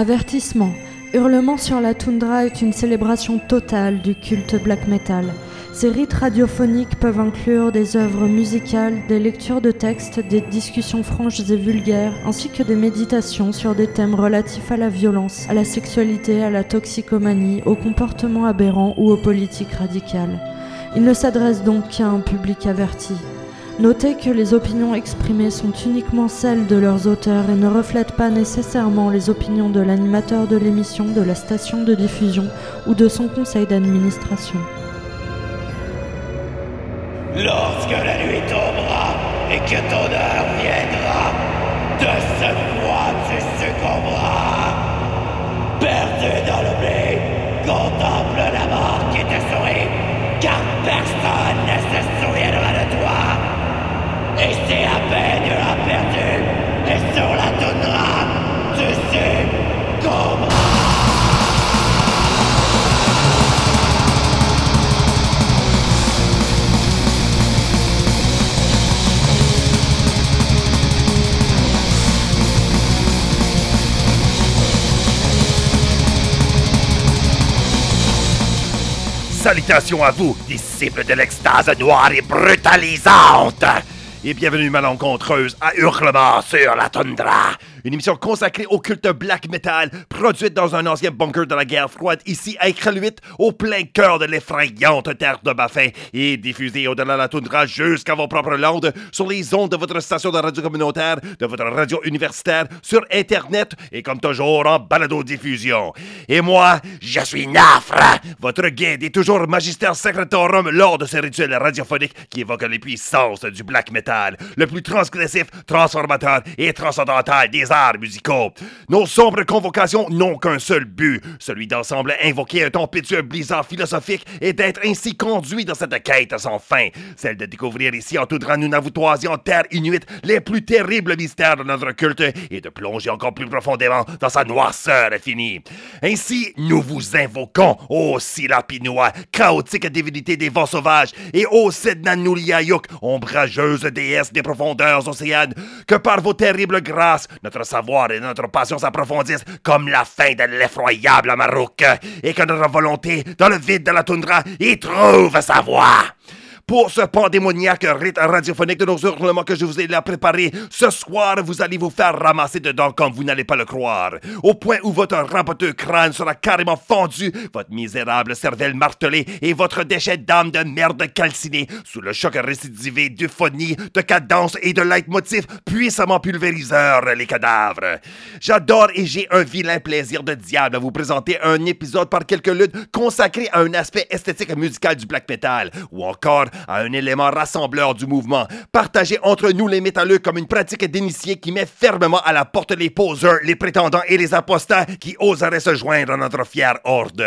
Avertissement. Hurlement sur la toundra est une célébration totale du culte black metal. Ces rites radiophoniques peuvent inclure des œuvres musicales, des lectures de textes, des discussions franches et vulgaires, ainsi que des méditations sur des thèmes relatifs à la violence, à la sexualité, à la toxicomanie, au comportement aberrant ou aux politiques radicales. Ils ne s'adressent donc qu'à un public averti. Notez que les opinions exprimées sont uniquement celles de leurs auteurs et ne reflètent pas nécessairement les opinions de l'animateur de l'émission, de la station de diffusion ou de son conseil d'administration. Lorsque la nuit tombera et que ton heure viendra, de ce poids tu succomberas. Perdu dans l'oubli, contemple la mort qui te sourit, car personne ne se souviendra de toi. Et c'est à peine de la perdue, et sur la toundra, tu succomberas. Salutations à vous, disciples de l'extase noire et brutalisante! Et bienvenue malencontreuse à Hurlement sur la toundra, une émission consacrée au culte black metal, produite dans un ancien bunker de la guerre froide, ici à Écreluit, au plein cœur de l'effrayante terre de Baffin, et diffusée au-delà de la toundra jusqu'à vos propres landes, sur les ondes de votre station de radio communautaire, de votre radio universitaire, sur Internet, et comme toujours en balado-diffusion. Et moi, je suis Nafre, votre guide et toujours magister secretorum lors de ce rituel radiophonique qui évoque les puissances du black metal. Le plus transgressif, transformateur et transcendantal des arts musicaux. Nos sombres convocations n'ont qu'un seul but, celui d'ensemble invoquer un tempétueux blizzard philosophique et d'être ainsi conduit dans cette quête sans fin, celle de découvrir ici en toundra nunavoutoise et en terre inuite les plus terribles mystères de notre culte et de plonger encore plus profondément dans sa noirceur infinie. Ainsi, nous vous invoquons, ô Silapinois, chaotique divinité des vents sauvages et ô Sednanuliayuk, ombrageuse déesse des profondeurs océanes, que par vos terribles grâces, notre savoir et notre passion s'approfondissent comme la fin de l'effroyable Amarouk, et que notre volonté, dans le vide de la toundra, y trouve sa voie. Pour ce pandémoniaque rite radiophonique de nos hurlements que je vous ai là préparé, ce soir, vous allez vous faire ramasser dedans comme vous n'allez pas le croire. Au point où votre raboteux crâne sera carrément fendu, votre misérable cervelle martelée et votre déchet d'âme de merde calcinée sous le choc récidivé d'euphonie, de cadence et de leitmotiv puissamment pulvériseur les cadavres. J'adore et j'ai un vilain plaisir de diable à vous présenter un épisode par quelques luttes consacré à un aspect esthétique musical du black metal, ou encore à un élément rassembleur du mouvement, partagé entre nous les métalleux comme une pratique d'initié qui met fermement à la porte les poseurs, les prétendants et les apostats qui oseraient se joindre à notre fière horde.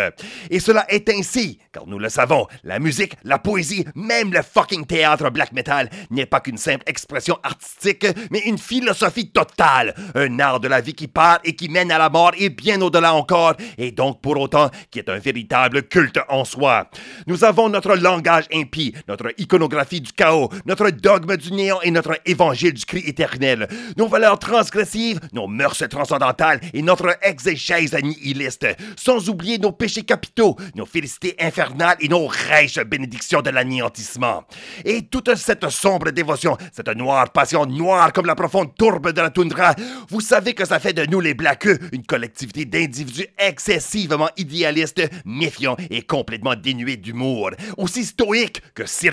Et cela est ainsi, car nous le savons, la musique, la poésie, même le fucking théâtre black metal n'est pas qu'une simple expression artistique, mais une philosophie totale, un art de la vie qui part et qui mène à la mort et bien au-delà encore, et donc pour autant qui est un véritable culte en soi. Nous avons notre langage impie, notre iconographie du chaos, notre dogme du néant et notre évangile du cri éternel, nos valeurs transgressives, nos mœurs transcendantales et notre exégèse nihiliste, sans oublier nos péchés capitaux, nos félicités infernales et nos rêches bénédictions de l'anéantissement. Et toute cette sombre dévotion, cette noire passion noire comme la profonde tourbe de la toundra, vous savez que ça fait de nous les Blackeux une collectivité d'individus excessivement idéalistes, méfiants et complètement dénués d'humour, aussi stoïques que sérieux.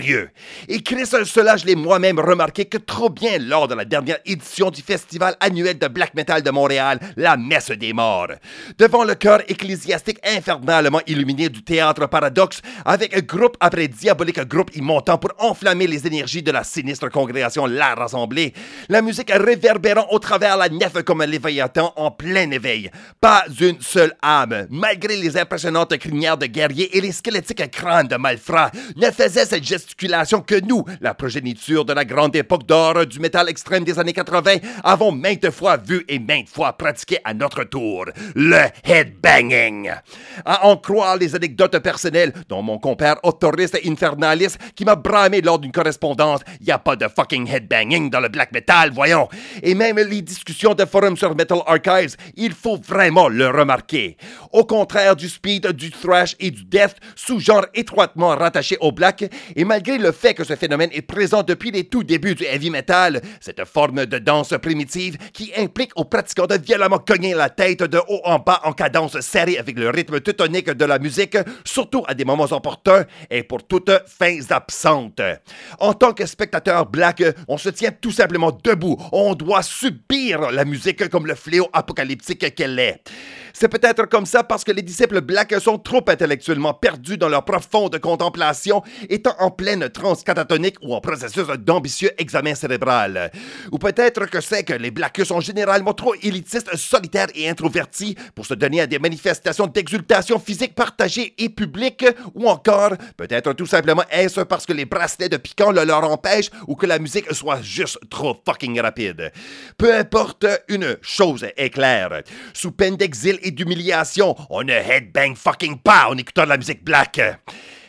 Et Chris, cela je l'ai moi-même remarqué que trop bien lors de la dernière édition du festival annuel de black metal de Montréal, la Messe des Morts. Devant le chœur ecclésiastique infernalement illuminé du théâtre Paradoxe, avec groupe après diabolique groupe y montant pour enflammer les énergies de la sinistre congrégation là rassemblée, la musique réverbérant au travers la nef comme un léviathan en plein éveil. Pas une seule âme, malgré les impressionnantes crinières de guerriers et les squelettiques crânes de malfrats, ne faisait cette gestion gesticulation que nous, la progéniture de la grande époque d'or du métal extrême des années 80, avons maintes fois vu et maintes fois pratiqué à notre tour, le headbanging. À en croire les anecdotes personnelles dont mon compère autoriste et infernaliste qui m'a bramé lors d'une correspondance, y a pas de fucking headbanging dans le black metal, voyons. Et même les discussions de forums sur Metal Archives, il faut vraiment le remarquer. Au contraire du speed, du thrash et du death, sous-genre étroitement rattaché au black, et malgré le fait que ce phénomène est présent depuis les tout débuts du heavy metal, cette forme de danse primitive qui implique aux pratiquants de violemment cogner la tête de haut en bas en cadence serrée avec le rythme teutonique de la musique, surtout à des moments opportuns et pour toutes fins absentes. En tant que spectateur black, on se tient tout simplement debout, on doit subir la musique comme le fléau apocalyptique qu'elle est. C'est peut-être comme ça parce que les disciples blacks sont trop intellectuellement perdus dans leur profonde contemplation, étant en pleine transe catatonique ou en processus d'ambitieux examen cérébral. Ou peut-être que c'est que les blacks sont généralement trop élitistes, solitaires et introvertis pour se donner à des manifestations d'exultation physique partagée et publique, ou encore, peut-être tout simplement est-ce parce que les bracelets de piquant le leur empêchent ou que la musique soit juste trop fucking rapide. Peu importe, une chose est claire. Sous peine d'exil et d'humiliation, on ne headbang fucking pas en écoutant de la musique black.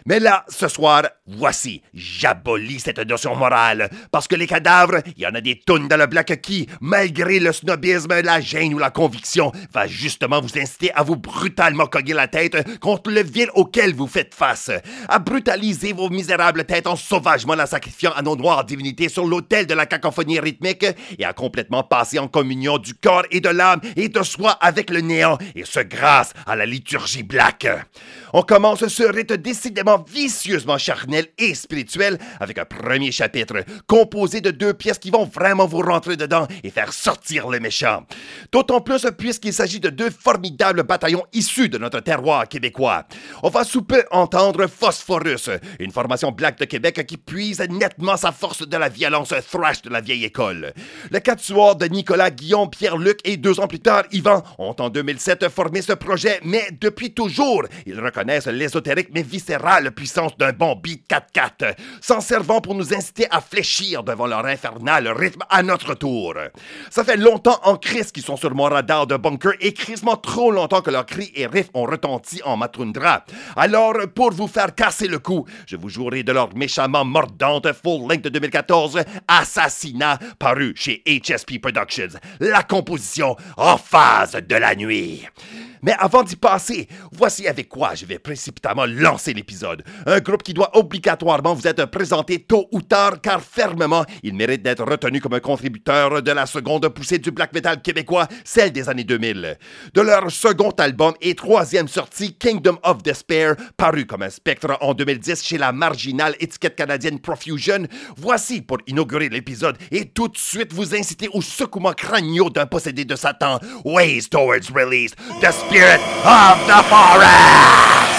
Mais là, ce soir, voici, j'abolis cette notion morale, parce que les cadavres, il y en a des tonnes dans le black qui, malgré le snobisme, la gêne ou la conviction, va justement vous inciter à vous brutalement cogner la tête contre le vil auquel vous faites face, à brutaliser vos misérables têtes en sauvagement la sacrifiant à nos noires divinités sur l'autel de la cacophonie rythmique, et à complètement passer en communion du corps et de l'âme et de soi avec le néant, et ce grâce à la liturgie black. On commence ce rite décidément vicieusement charnel et spirituel avec un premier chapitre composé de deux pièces qui vont vraiment vous rentrer dedans et faire sortir le méchant. D'autant plus puisqu'il s'agit de deux formidables bataillons issus de notre terroir québécois. On va sous peu entendre Phosphorus, une formation black de Québec qui puise nettement sa force de la violence thrash de la vieille école. Le quatuor de Nicolas, Guillaume, Pierre-Luc et 2 ans plus tard Yvan ont en 2007 formé ce projet, mais depuis toujours, ils reconnaissent l'ésotérique mais viscérale la puissance d'un bon beat 4-4, s'en servant pour nous inciter à fléchir devant leur infernal rythme à notre tour. Ça fait longtemps en crise qu'ils sont sur mon radar de bunker et crissement trop longtemps que leurs cris et riffs ont retenti en matrundra. Alors, pour vous faire casser le cou, je vous jouerai de leur méchamment mordante full-length de 2014, Assassinat, paru chez HSP Productions, la composition En phase de la nuit. Mais avant d'y passer, voici avec quoi je vais précipitamment lancer l'épisode. Un groupe qui doit obligatoirement vous être présenté tôt ou tard, car fermement, il mérite d'être retenu comme un contributeur de la seconde poussée du black metal québécois, celle des années 2000. De leur second album et troisième sortie, Kingdom of Despair, paru comme un spectre en 2010 chez la marginale étiquette canadienne Profusion, voici pour inaugurer l'épisode et tout de suite vous inciter au secouement crânio d'un possédé de Satan, Ways Towards Release, The Spirit of the Forest!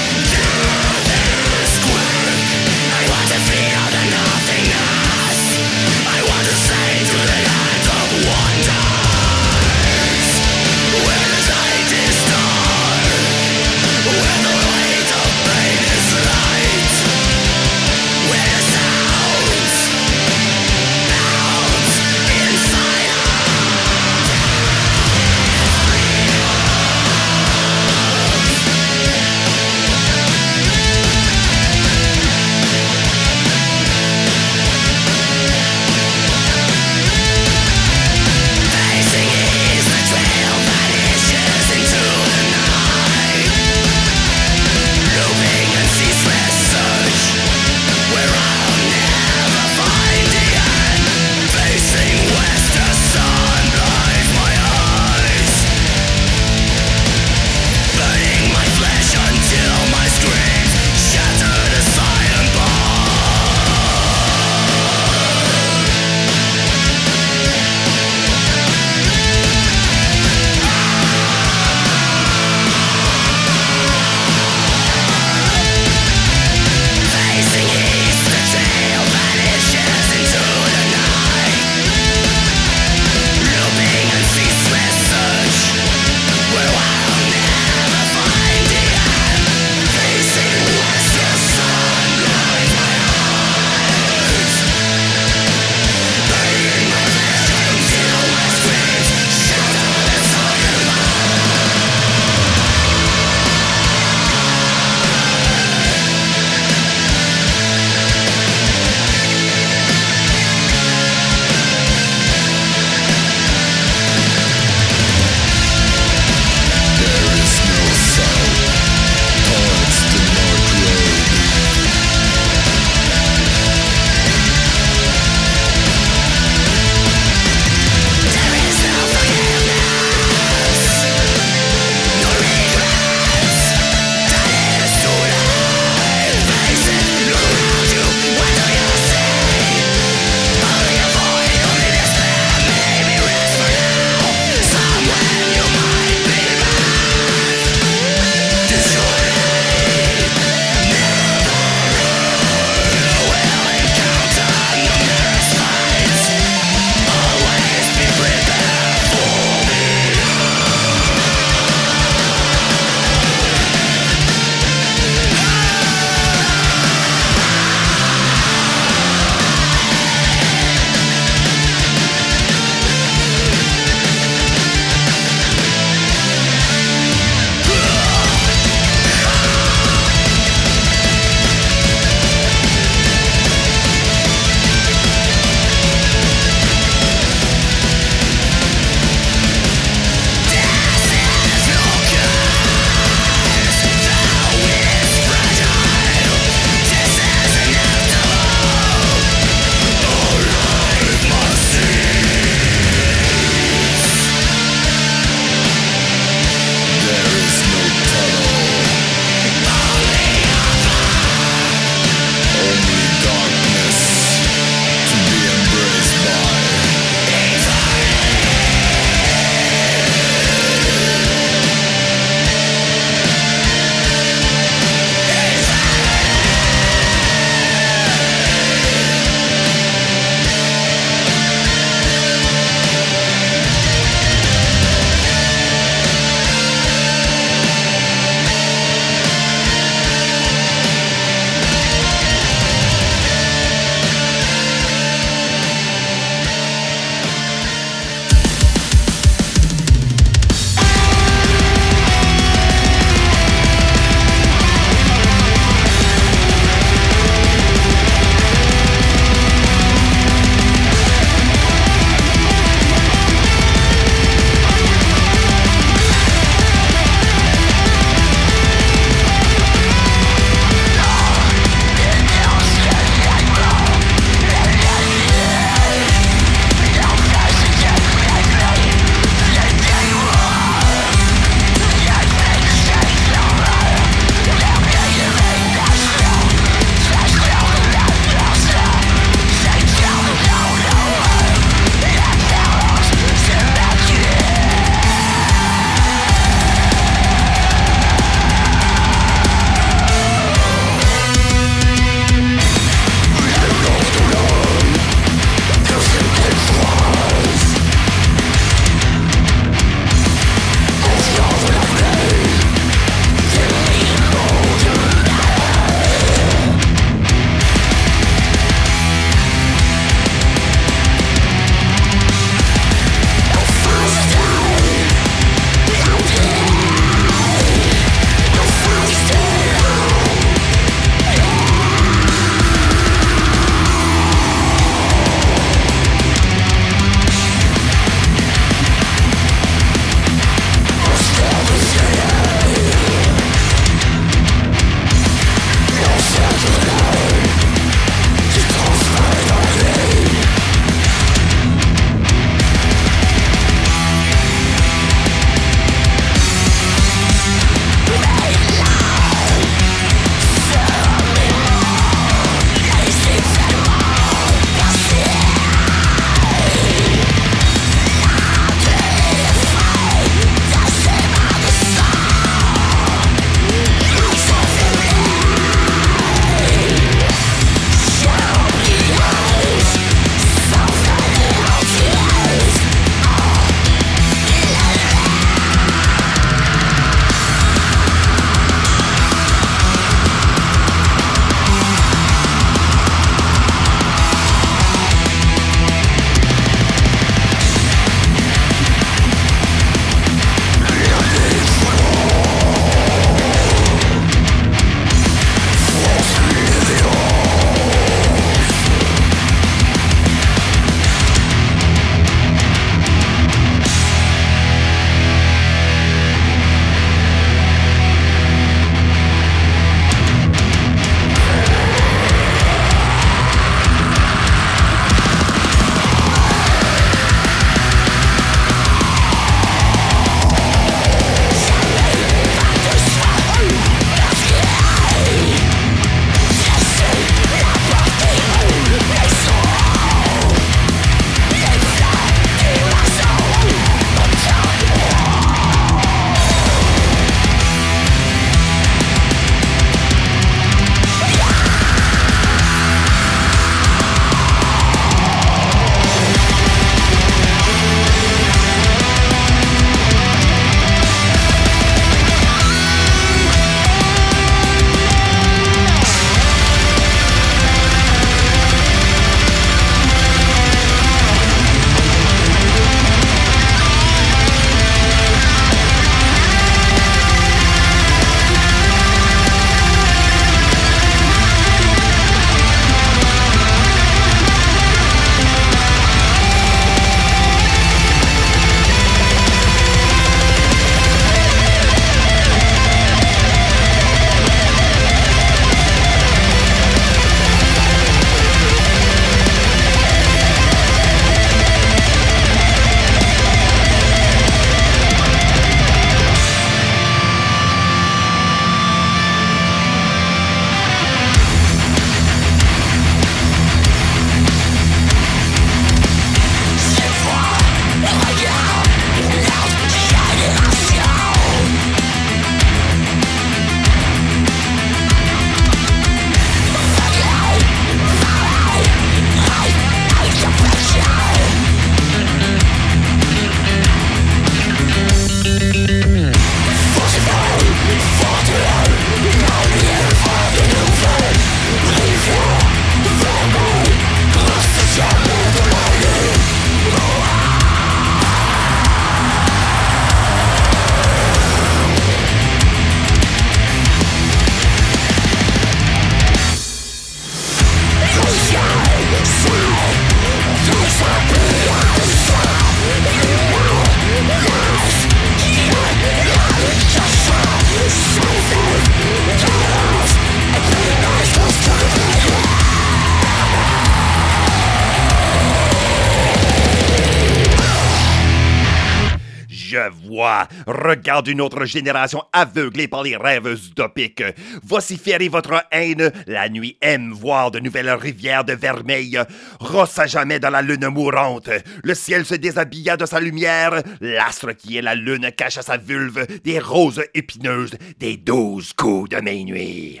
voix. Regard d'une autre génération aveuglée par les rêves utopiques. Vociférez votre haine. La nuit aime voir de nouvelles rivières de vermeil. Rosse à jamais dans la lune mourante. Le ciel se déshabilla de sa lumière. L'astre qui est la lune cache à sa vulve des roses épineuses des 12 coups de minuit.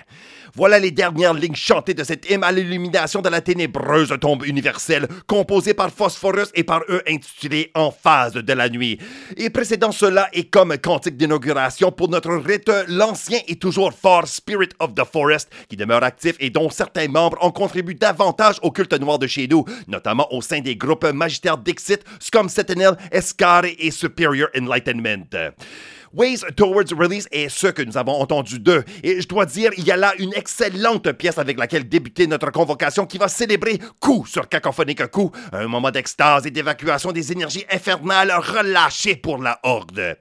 Voilà les dernières lignes chantées de cet hymne à l'illumination de la ténébreuse tombe universelle, composée par Phosphorus et par eux intitulée En phase de la nuit. Et précédant cela et comme cantique d'inauguration pour notre rite, l'ancien et toujours fort Spirit of the Forest, qui demeure actif et dont certains membres ont contribué davantage au culte noir de chez nous, notamment au sein des groupes magitaires Dixit, Scum Sentinel, Escare et Superior Enlightenment. Ways Towards Release est ce que nous avons entendu d'eux, et je dois dire, il y a là une excellente pièce avec laquelle débuter notre convocation qui va célébrer coup sur cacophonique coup, un moment d'extase et d'évacuation des énergies infernales relâchées pour la Horde.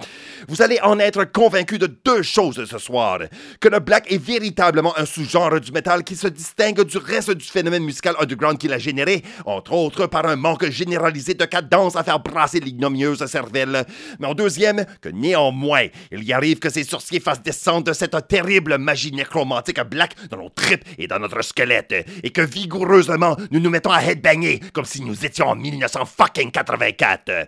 Vous allez en être convaincus de deux choses ce soir, que le black est véritablement un sous-genre du métal qui se distingue du reste du phénomène musical underground qu'il a généré, entre autres par un manque généralisé de cadence à faire brasser l'ignominieuse cervelle, mais en deuxième, que néanmoins, il y arrive que ces sorciers fassent descendre de cette terrible magie nécromantique black dans nos tripes et dans notre squelette, et que vigoureusement nous nous mettons à headbanger comme si nous étions en 1984.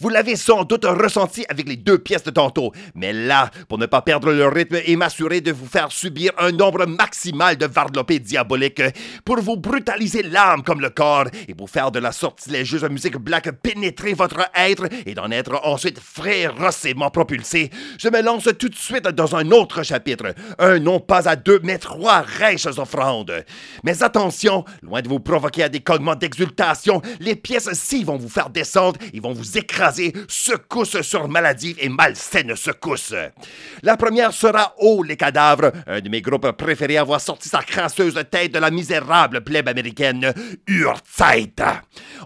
Vous l'avez sans doute ressenti avec les deux pièces de tantôt, mais là, pour ne pas perdre le rythme et m'assurer de vous faire subir un nombre maximal de varlopées diaboliques, pour vous brutaliser l'âme comme le corps et vous faire de la sortilégeuse musique black pénétrer votre être et d'en être ensuite férocement propulsé, je me lance tout de suite dans un autre chapitre, un non pas à deux mais trois riches offrandes. Mais attention, loin de vous provoquer à des cognements d'exultation, les pièces-ci vont vous faire descendre et vont vous écraser secousse sur maladive et malsaine secousse. La première sera Ô les cadavres, un de mes groupes préférés à avoir sorti sa crasseuse tête de la misérable plèbe américaine Urzeit.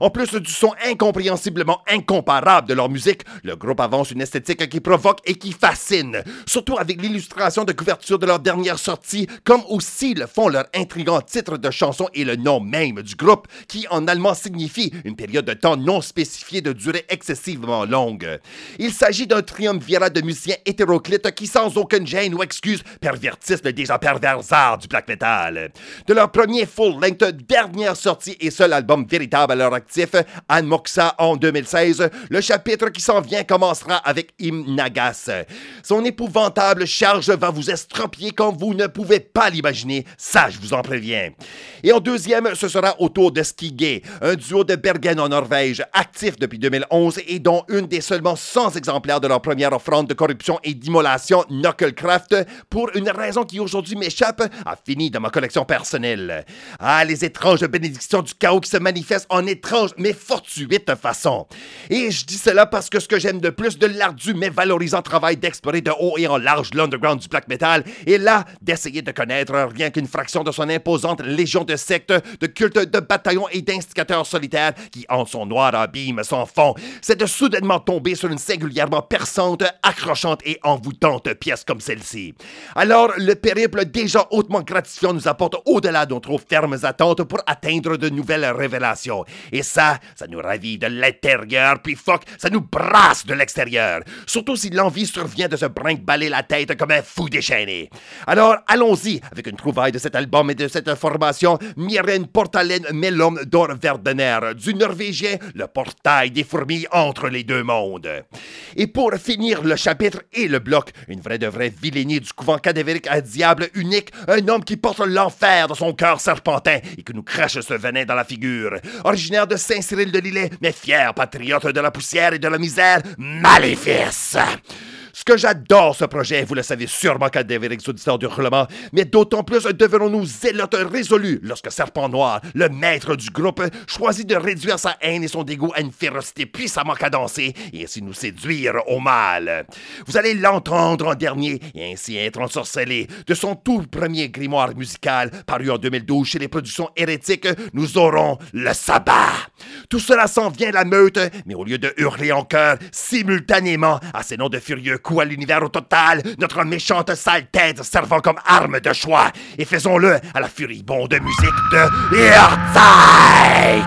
En plus du son incompréhensiblement incomparable de leur musique, le groupe avance une esthétique qui provoque et qui fascine, surtout avec l'illustration de couverture de leur dernière sortie, comme aussi le font leur intrigant titre de chanson et le nom même du groupe, qui en allemand signifie une période de temps non spécifiée de durée excessivement longue. Il s'agit d'un triumvirat de musiciens hétéroclites qui, sans aucune gêne ou excuse, pervertissent le déjà pervers art du black metal. De leur premier full-length, dernière sortie et seul album véritable à leur actif, Anne Moxa en 2016, le chapitre qui s'en vient commencera avec Imnagas. Son épouvantable charge va vous estropier comme vous ne pouvez pas l'imaginer, ça je vous en préviens. Et en deuxième, ce sera au tour de Skige, un duo de Bergen en Norvège, actif depuis 2011 et dont une des seulement 100 exemplaires de leur première offrande de corruption et d'immolation, Knucklecraft, pour une raison qui aujourd'hui m'échappe, a fini dans ma collection personnelle. Ah, les étranges bénédictions du chaos qui se manifestent en étrange mais fortuite façon. Et je dis cela parce que ce que j'aime de plus de l'ardu mais valorisant travail d'explorer de haut et en large l'underground du black metal, et là, d'essayer de connaître rien qu'une fraction de son imposante légion de sectes, de cultes, de bataillons et d'insticateurs solitaires qui, en son noir abîme sans fond, c'est de soudainement tomber sur une singulièrement perçante, accrochante et envoûtante pièce comme celle-ci. Alors, le périple déjà hautement gratifiant nous apporte au-delà de nos fermes attentes pour atteindre de nouvelles révélations. Et ça nous ravit de l'intérieur, puis fuck, ça nous brasse de l'extérieur. Surtout si l'envie survient de se brinque-baller la tête comme un fou déchaîné. Alors, allons-y avec une trouvaille de cet album et de cette formation, Miren Portalen Melom Dor Verdener, du norvégien, le portail des fourmis entre les deux mondes. Et pour finir le chapitre et le bloc, une vraie de vraie vilainie du couvent cadavérique à diable unique, un homme qui porte l'enfer dans son cœur serpentin et qui nous crache ce venin dans la figure. Originaire de Saint-Cyril-de-Lillet, mais fier patriote de la poussière et de la misère, Maléfice! Ce que j'adore ce projet, vous le savez sûrement quand des auditeurs du hurlement, mais d'autant plus devenons-nous zélotes résolus lorsque Serpent Noir, le maître du groupe, choisit de réduire sa haine et son dégoût à une férocité puissamment cadencée et ainsi nous séduire au mal. Vous allez l'entendre en dernier et ainsi être ensorcelé de son tout premier grimoire musical paru en 2012 chez les Productions Hérétiques. Nous aurons le sabbat. Tout cela s'en vient la meute, mais au lieu de hurler en chœur simultanément à ces noms de furieux coup à l'univers au total, notre méchante sale tête servant comme arme de choix, et faisons-le à la furibonde musique de Urzeit.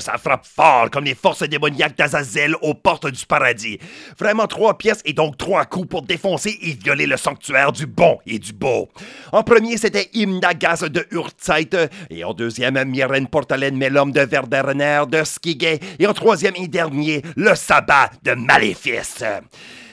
ça frappe fort comme les forces démoniaques d'Azazel aux portes du paradis. Vraiment 3 pièces et donc 3 coups pour défoncer et violer le sanctuaire du bon et du beau. En premier, c'était Imnagaz de Urzeit, et en deuxième, Miren Portalen Melom de Verderner de Skige, et en troisième et dernier, le sabbat de Maléfice.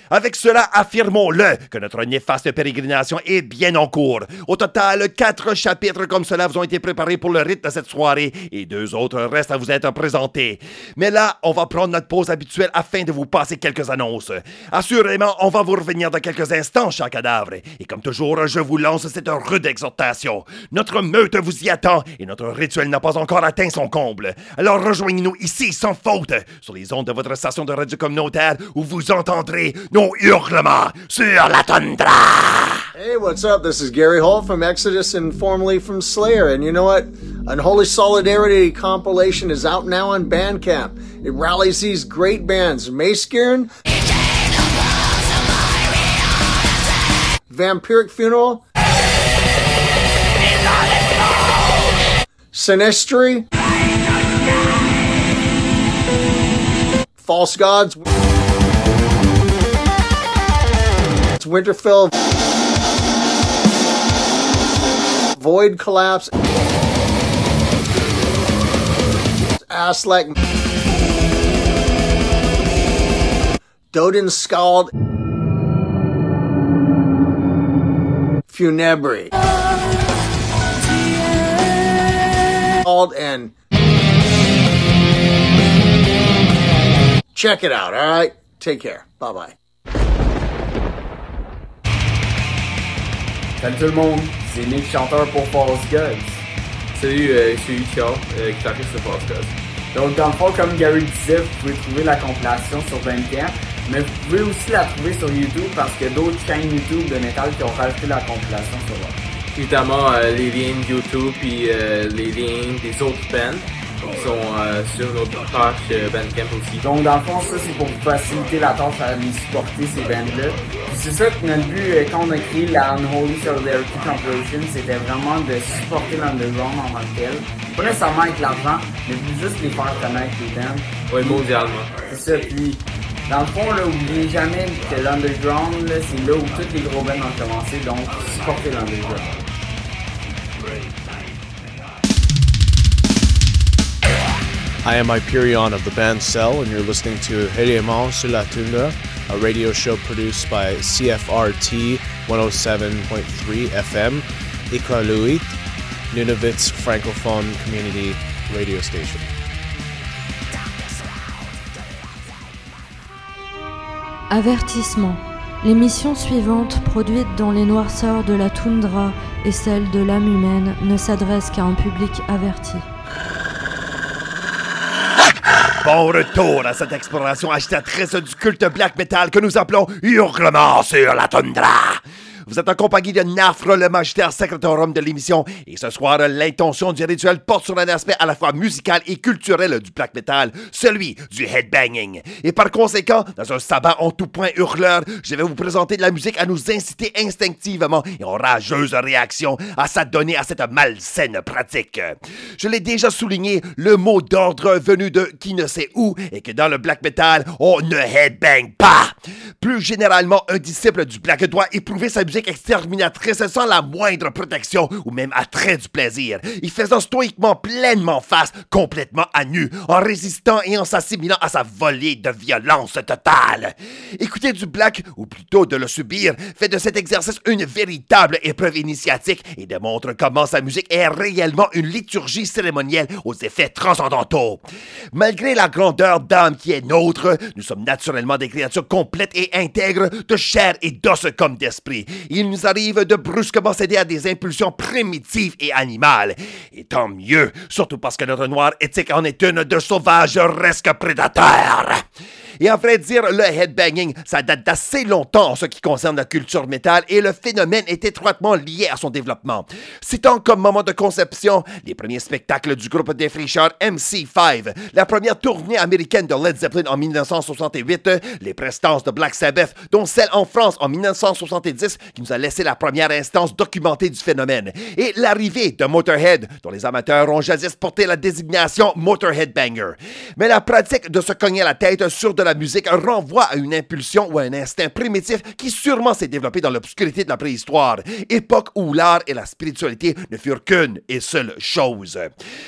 Avec cela, affirmons-le, que notre néfaste pérégrination est bien en cours. Au total, 4 chapitres comme cela vous ont été préparés pour le rite de cette soirée, et 2 autres restent à vous être présentés. Mais là, on va prendre notre pause habituelle afin de vous passer quelques annonces. Assurément, on va vous revenir dans quelques instants, chers cadavres. Et comme toujours, je vous lance cette rude exhortation. Notre meute vous y attend, et notre rituel n'a pas encore atteint son comble. Alors rejoignez-nous ici, sans faute, sur les ondes de votre station de radio communautaire, où vous entendrez... No hurlements sur la tundra! Hey, what's up? This is Gary Holt from Exodus and formerly from Slayer. And you know what? Unholy Solidarity compilation is out now on Bandcamp. It rallies these great bands. Maeskirn, Vampiric Funeral, Sinistry, False Gods, Winterfell, Void Collapse, Aslak, Doden Scald, Funebry, Scald, and check it out, all right? Take care. Bye-bye. Salut tout le monde, c'est Nick, chanteur pour False Gods. Salut, je suis Ucha, guitariste de False Gods. Donc dans le fond, comme Gary disait, vous pouvez trouver la compilation sur Bandcamp, mais vous pouvez aussi la trouver sur YouTube parce qu'il y a d'autres chaînes YouTube de métal qui ont rajouté la compilation sur là. Évidemment, les liens YouTube et les liens des autres bands qui sont sur notre page Bandcamp aussi. Donc dans le fond, ça c'est pour faciliter la tâche à les supporter, ces bands-là. Puis c'est ça que notre but quand on a créé la Unholy Solidarity Compilation, c'était vraiment de supporter l'underground en tant que tel. Pas nécessairement avec l'argent, mais juste les faire connaître les bands. Oui, mondialement. C'est ça, puis dans le fond, là, oubliez jamais que l'underground, là, c'est là où tous les gros bands ont commencé, donc supporter l'underground. I am Hyperion of the band Cell, and you're listening to Hurlements sur la Tundra, a radio show produced by CFRT 107.3 FM, Iqaluit, Nunavut's Francophone Community Radio Station. Avertissement. L'émission suivante, produite dans les noirceurs de la toundra et celle de l'âme humaine, ne s'adresse qu'à un public averti. Bon retour à cette exploration agitatrice du culte black metal que nous appelons Hurlements sur la tundra. Vous êtes en compagnie de Nafre, le magistère secretorum de l'émission, et ce soir, l'intention du rituel porte sur un aspect à la fois musical et culturel du black metal, celui du headbanging. Et par conséquent, dans un sabbat en tout point hurleur, je vais vous présenter de la musique à nous inciter instinctivement et en rageuse réaction à s'adonner à cette malsaine pratique. Je l'ai déjà souligné, le mot d'ordre venu de qui ne sait où, et que dans le black metal, on ne headbang pas. Plus généralement, un disciple du black doit éprouver sa musique exterminatrice sans la moindre protection ou même attrait du plaisir, y faisant stoïquement pleinement face, complètement à nu, en résistant et en s'assimilant à sa volée de violence totale. Écouter du black, ou plutôt de le subir, fait de cet exercice une véritable épreuve initiatique et démontre comment sa musique est réellement une liturgie cérémonielle aux effets transcendantaux. Malgré la grandeur d'âme qui est nôtre, nous sommes naturellement des créatures complètes et intègres, de chair et d'os comme d'esprit. Il nous arrive de brusquement céder à des impulsions primitives et animales. Et tant mieux, surtout parce que notre noire éthique en est une de sauvage presque prédateur. Et à vrai dire, le headbanging, ça date d'assez longtemps en ce qui concerne la culture métal et le phénomène est étroitement lié à son développement. Citant comme moment de conception les premiers spectacles du groupe défricheur MC5, la première tournée américaine de Led Zeppelin en 1968, les prestances de Black Sabbath, dont celle en France en 1970 qui nous a laissé la première instance documentée du phénomène, et l'arrivée de Motorhead, dont les amateurs ont jadis porté la désignation Motorhead Banger. Mais la pratique de se cogner la tête sur de la musique renvoie à une impulsion ou à un instinct primitif qui sûrement s'est développé dans l'obscurité de la préhistoire, époque où l'art et la spiritualité ne furent qu'une et seule chose.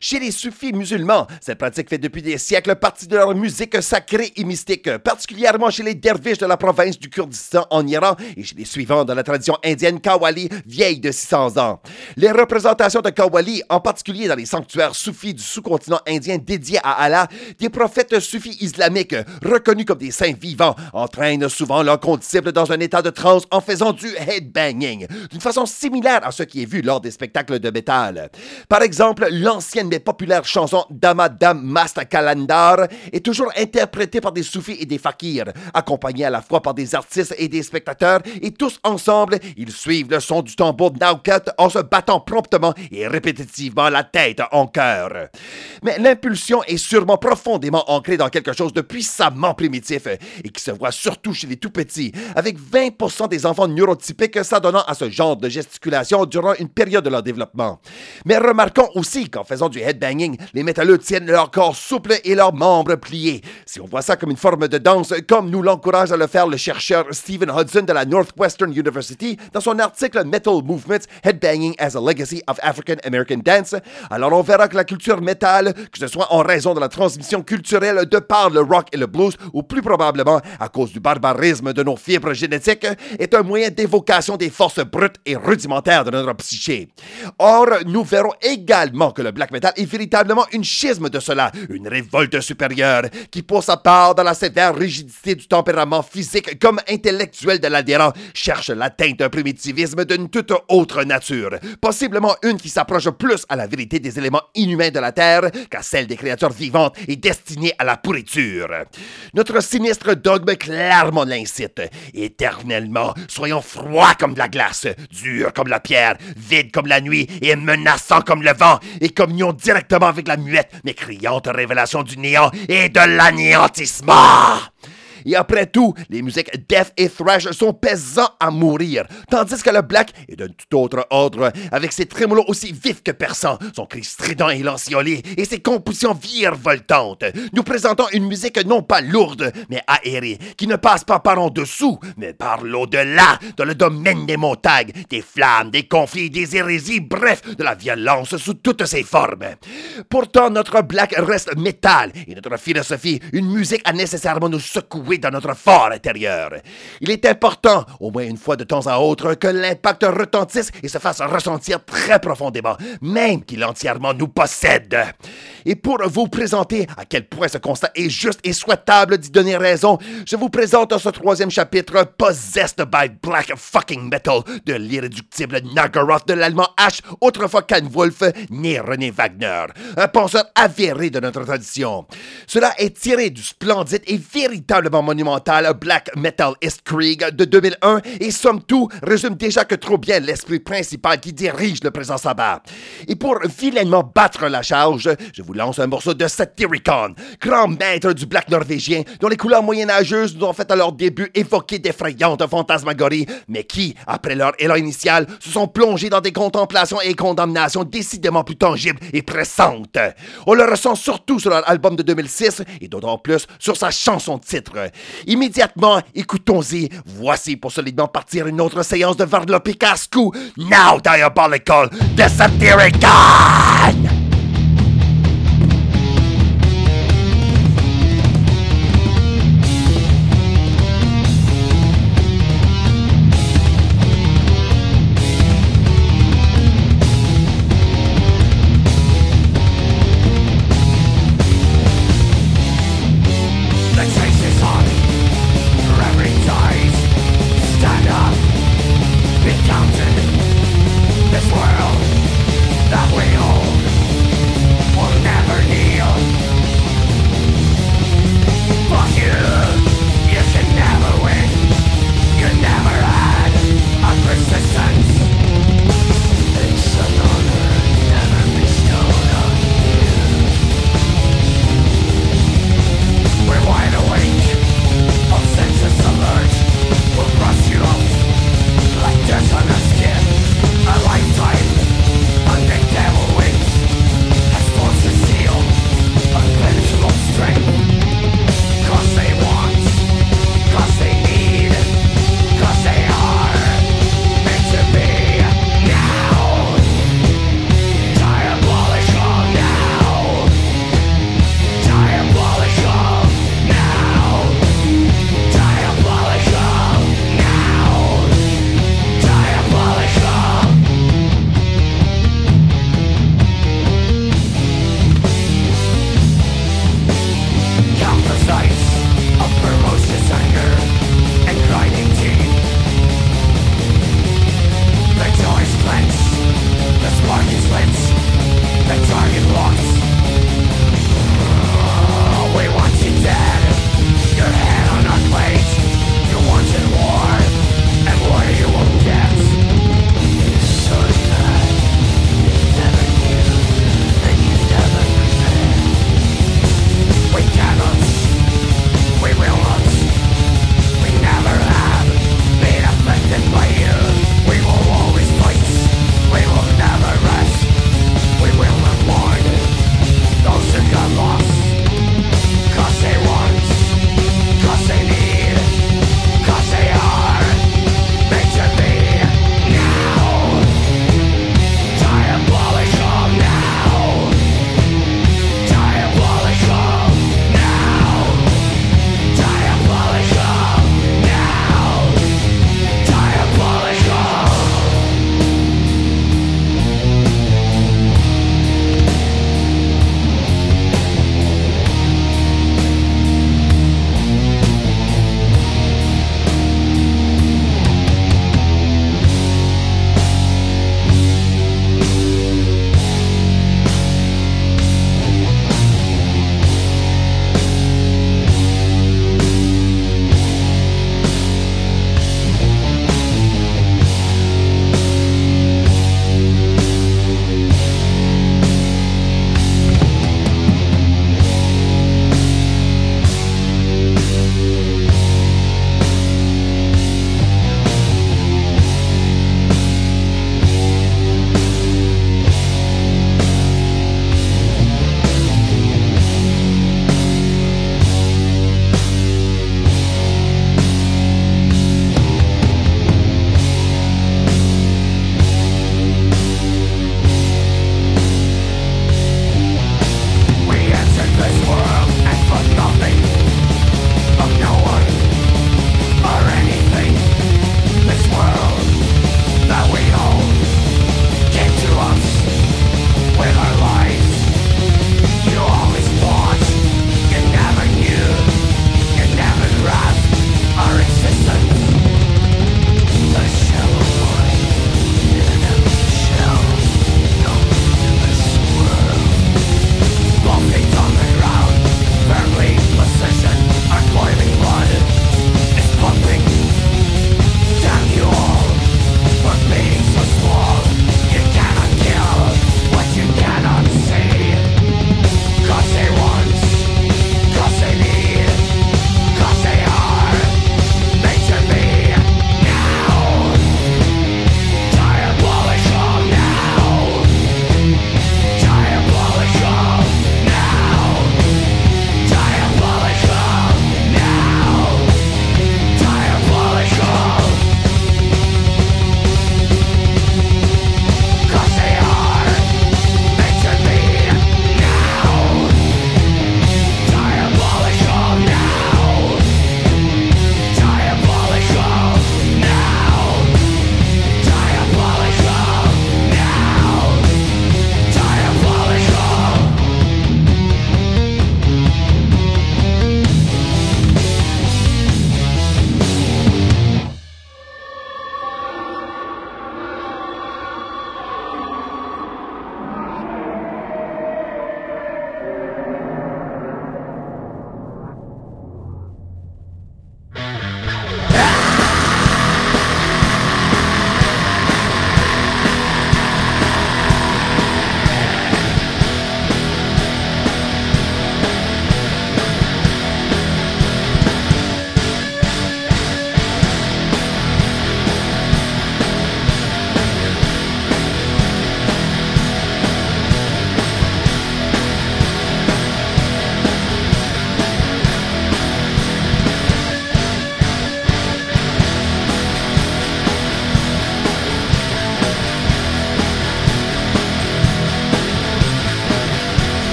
Chez les soufis musulmans, cette pratique fait depuis des siècles partie de leur musique sacrée et mystique, particulièrement chez les derviches de la province du Kurdistan en Iran et chez les suivants de la tradition indienne Qawwali, vieille de 600 ans. Les représentations de Qawwali, en particulier dans les sanctuaires soufis du sous-continent indien dédiés à Allah, des prophètes soufis islamiques, reconnus comme des saints vivants, entraînent souvent leurs condisciples dans un état de transe en faisant du headbanging, d'une façon similaire à ce qui est vu lors des spectacles de métal. Par exemple, l'ancienne mais populaire chanson Damadam Mast Kalandar est toujours interprétée par des soufis et des fakirs, accompagnés à la fois par des artistes et des spectateurs, et tous ensemble, ils suivent le son du tambour Naukat en se battant promptement et répétitivement la tête en chœur. Mais l'impulsion est sûrement profondément ancrée dans quelque chose de puissamment primitif et qui se voit surtout chez les tout-petits, avec 20% des enfants neurotypiques s'adonnant à ce genre de gesticulation durant une période de leur développement. Mais remarquons aussi qu'en faisant du headbanging, les métalleux tiennent leur corps souple et leurs membres pliés. Si on voit ça comme une forme de danse, comme nous l'encourage à le faire le chercheur Stephen Hudson de la Northwestern University dans son article « Metal Movements, Headbanging as a Legacy of African American Dance », alors on verra que la culture métal, que ce soit en raison de la transmission culturelle de par le rock et le blues, ou plus probablement à cause du barbarisme de nos fibres génétiques, est un moyen d'évocation des forces brutes et rudimentaires de notre psyché. Or, nous verrons également que le black metal est véritablement une schisme de cela, une révolte supérieure, qui pour sa part dans la sévère rigidité du tempérament physique comme intellectuel de l'adhérent, cherche l'atteinte d'un primitivisme d'une toute autre nature, possiblement une qui s'approche plus à la vérité des éléments inhumains de la Terre qu'à celle des créatures vivantes et destinées à la pourriture. Notre sinistre dogme clairement l'incite. Éternellement, soyons froids comme de la glace, durs comme la pierre, vides comme la nuit et menaçants comme le vent, et communions directement avec la muette mais criante révélation du néant et de l'anéantissement. Et après tout, les musiques death et thrash sont pesants à mourir, tandis que le black est d'un tout autre ordre, avec ses trémolos aussi vifs que perçants, son cri strident et lanciolé, et ses compositions virevoltantes. Nous présentons une musique non pas lourde, mais aérée, qui ne passe pas par en dessous, mais par l'au-delà, dans le domaine des montagnes, des flammes, des conflits, des hérésies, bref, de la violence sous toutes ses formes. Pourtant, notre black reste métal, et notre philosophie, une musique à nécessairement nous secouer dans notre fort intérieur. Il est important, au moins une fois de temps à autre, que l'impact retentisse et se fasse ressentir très profondément, même qu'il entièrement nous possède. Et pour vous présenter à quel point ce constat est juste et souhaitable d'y donner raison, je vous présente ce troisième chapitre « Possessed by Black Fucking Metal » de l'irréductible Nagaroth de l'allemand H, autrefois Canwulf, né René Wagner, un penseur avéré de notre tradition. Cela est tiré du splendide et véritablement monumental Black Metal Skige de 2001 et somme toute résume déjà que trop bien l'esprit principal qui dirige le présent sabbat. Et pour vilainement battre la charge, je vous lance un morceau de Satyricon, grand maître du black norvégien dont les couleurs moyenâgeuses nous ont fait à leur début évoquer d'effrayantes fantasmagories, mais qui, après leur élan initial, se sont plongés dans des contemplations et condamnations décidément plus tangibles et pressantes. On le ressent surtout sur leur album de 2006 et d'autant plus sur sa chanson-titre. Immédiatement, écoutons-y. Voici pour solidement partir une autre séance de Varlopi Cascou, Now Diabolical de Satyricon! That we hold.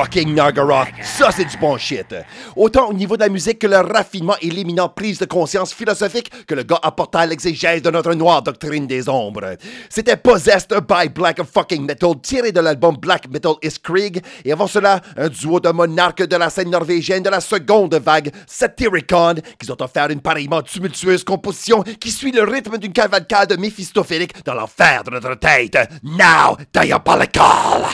fucking Nagaroth, ça c'est du bon shit. Autant au niveau de la musique que le raffinement et l'éminente prise de conscience philosophique que le gars apporta à l'exégèse de notre noire doctrine des ombres. C'était Possessed by Black Fucking Metal, tiré de l'album Black Metal is Krieg, et avant cela, un duo de monarques de la scène norvégienne de la seconde vague, Satyricon, qui ont offert une pareillement tumultueuse composition qui suit le rythme d'une cavalcade méphistophilique dans l'enfer de notre tête. Now, diabolical!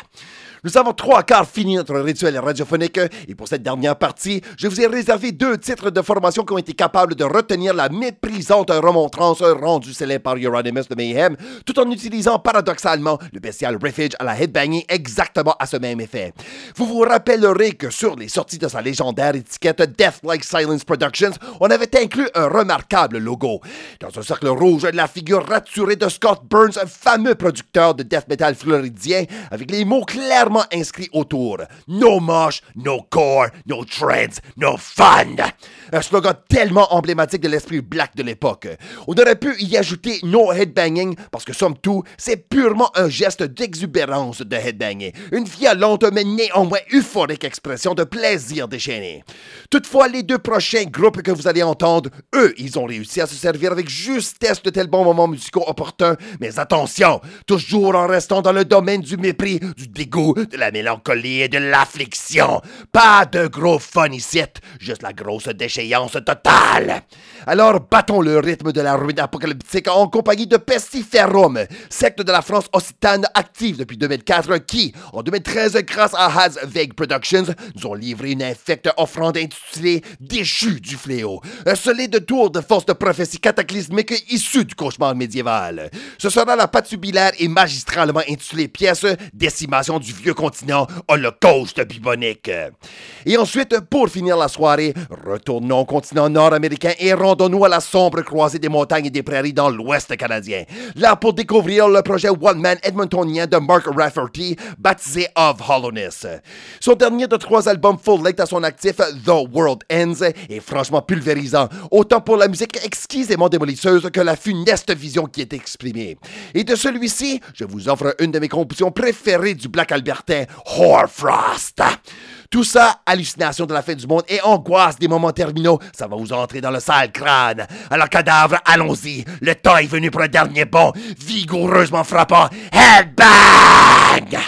Nous avons 3/4 fini notre rituel radiophonique et pour cette dernière partie, je vous ai réservé 2 titres de formation qui ont été capables de retenir la méprisante remontrance rendue célèbre par Euronymous de Mayhem, tout en utilisant paradoxalement le bestial riffage à la headbanging exactement à ce même effet. Vous vous rappellerez que sur les sorties de sa légendaire étiquette Death Like Silence Productions, on avait inclus un remarquable logo. Dans un cercle rouge, la figure raturée de Scott Burns, un fameux producteur de death metal floridien, avec les mots clairement inscrit autour. No mosh, no core, no treads, no fun. Un slogan tellement emblématique de l'esprit black de l'époque. On aurait pu y ajouter no headbanging parce que somme toute, c'est purement un geste d'exubérance de headbanging. Une violente mais néanmoins euphorique expression de plaisir déchaîné. Toutefois, les 2 prochains groupes que vous allez entendre, eux, ils ont réussi à se servir avec justesse de tels bons moments musicaux opportuns, mais attention, toujours en restant dans le domaine du mépris, du dégoût, de la mélancolie et de l'affliction. Pas de gros fun ici, juste la grosse déchéance totale. Alors battons le rythme de la ruine apocalyptique en compagnie de Pestiferum, secte de la France occitane active depuis 2004 qui, en 2013, grâce à Has Vague Productions, nous ont livré une infecte offrande intitulée Déchus du fléau, un solide tour de force de prophétie cataclysmique issue du cauchemar médiéval. Ce sera la patubulaire et magistralement intitulée pièce Décimation du vieux continent, holocauste bubonique. Et ensuite, pour finir la soirée, retournons au continent nord-américain et rendons-nous à la sombre croisée des montagnes et des prairies dans l'ouest canadien. Là pour découvrir le projet one-man edmontonien de Mark Rafferty, baptisé Of Hollowness. Son dernier de 3 albums full-length à son actif, The World Ends, est franchement pulvérisant, autant pour la musique exquisément démolisseuse que la funeste vision qui est exprimée. Et de celui-ci, je vous offre une de mes compositions préférées du Black Albert, Hoarfrost. Tout ça, hallucination de la fin du monde et angoisse des moments terminaux, ça va vous entrer dans le sale crâne. Alors cadavre, allons-y, le temps est venu pour un dernier bond, vigoureusement frappant, headbang!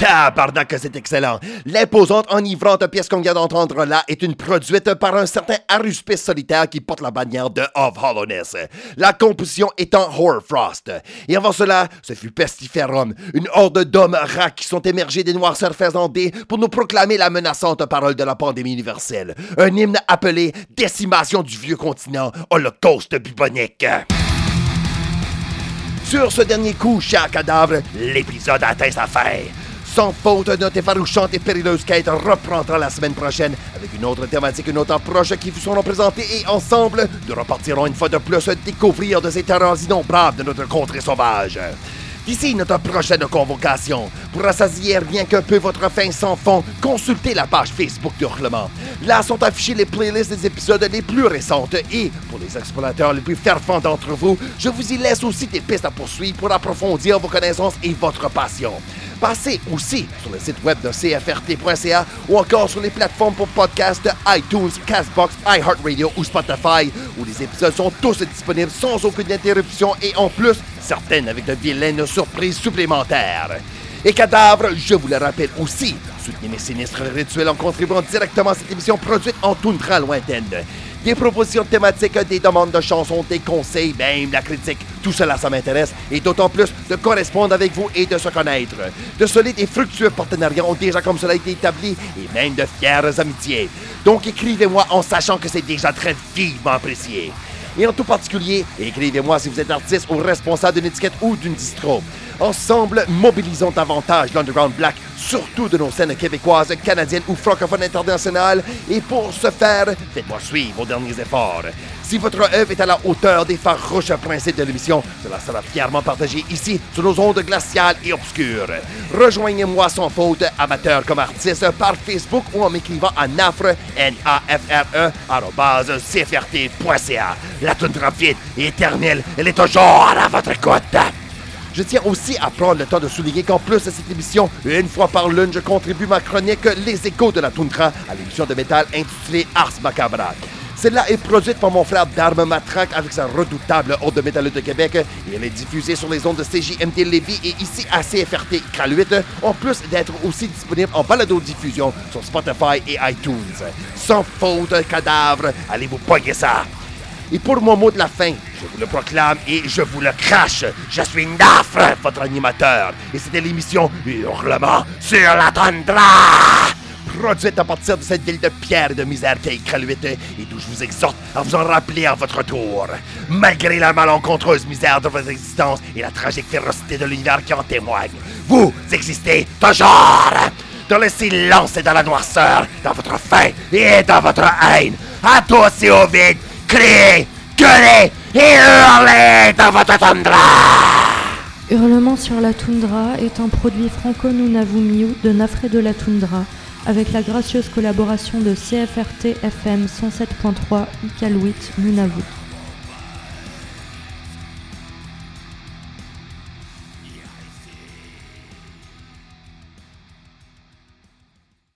Tabarnak que c'est excellent! L'imposante, enivrante pièce qu'on vient d'entendre là est une produite par un certain Aruspis solitaire qui porte la bannière de Of Hollowness, la composition étant Hoarfrost. Et avant cela, ce fut Pestiferum, une horde d'hommes rats qui sont émergés des noirceurs faisandés pour nous proclamer la menaçante parole de la pandémie universelle, un hymne appelé « Décimation du vieux continent, holocauste bubonique ». Sur ce dernier coup, cher cadavre, l'épisode atteint sa fin. Sans faute, notre effarouchante et périleuse quête reprendra la semaine prochaine avec une autre thématique, une autre approche qui vous seront présentées et ensemble, nous repartirons une fois de plus découvrir de ces terreurs innombrables de notre contrée sauvage. D'ici notre prochaine convocation, pour rassasier rien qu'un peu votre faim sans fond, consultez la page Facebook d'Hurlement. Là sont affichées les playlists des épisodes les plus récentes et, pour les explorateurs les plus fervents d'entre vous, je vous y laisse aussi des pistes à poursuivre pour approfondir vos connaissances et votre passion. Passez aussi sur le site web de CFRT.ca ou encore sur les plateformes pour podcasts iTunes, Castbox, iHeartRadio ou Spotify, où les épisodes sont tous disponibles sans aucune interruption et en plus, certaines avec de vilaines surprises supplémentaires. Et cadavres, je vous le rappelle aussi, soutenez mes sinistres rituels en contribuant directement à cette émission produite en toundra lointaine. Des propositions thématiques, des demandes de chansons, des conseils, même la critique. Tout cela, ça m'intéresse, et d'autant plus de correspondre avec vous et de se connaître. De solides et fructueux partenariats ont déjà comme cela été établis, et même de fières amitiés. Donc écrivez-moi en sachant que c'est déjà très vivement apprécié. Et en tout particulier, écrivez-moi si vous êtes artiste ou responsable d'une étiquette ou d'une distro. Ensemble, mobilisons davantage l'Underground Black, surtout de nos scènes québécoises, canadiennes ou francophones internationales. Et pour ce faire, faites-moi suivre vos derniers efforts. Si votre œuvre est à la hauteur des farouches principes de l'émission, cela sera fièrement partagé ici, sur nos ondes glaciales et obscures. Rejoignez-moi sans faute, amateur comme artiste, par Facebook ou en m'écrivant à Nafre, N-A-F-R-E, @cfrt.ca. La toundra vide et éternelle, elle est toujours à votre écoute. Je tiens aussi à prendre le temps de souligner qu'en plus à cette émission, une fois par lune, je contribue ma chronique Les Échos de la Toundra à l'émission de métal intitulée Ars Macabra. Celle-là est produite par mon frère d'armes Matraque avec sa redoutable horde de métalleux de Québec et elle est diffusée sur les ondes de CJMT Lévis et ici à CFRT Caluite, en plus d'être aussi disponible en balado-diffusion sur Spotify et iTunes. Sans faute, cadavre, allez vous pogner ça! Et pour mon mot de la fin, je vous le proclame et je vous le crache. Je suis Nafre, votre animateur. Et c'était l'émission Hurlement sur la toundra, produite à partir de cette ville de pierre et de misère qu'est Caluite, et d'où je vous exhorte à vous en rappeler à votre tour. Malgré la malencontreuse misère de votre existence et la tragique férocité de l'univers qui en témoigne, vous existez toujours dans le silence et dans la noirceur, dans votre faim et dans votre haine. À tous et au vide, criez, gueulez et hurlez dans votre toundra! Hurlement sur la toundra est un produit franco-nunavumio de Nafre de la toundra, avec la gracieuse collaboration de CFRT-FM 107.3 Iqaluit Nunavut.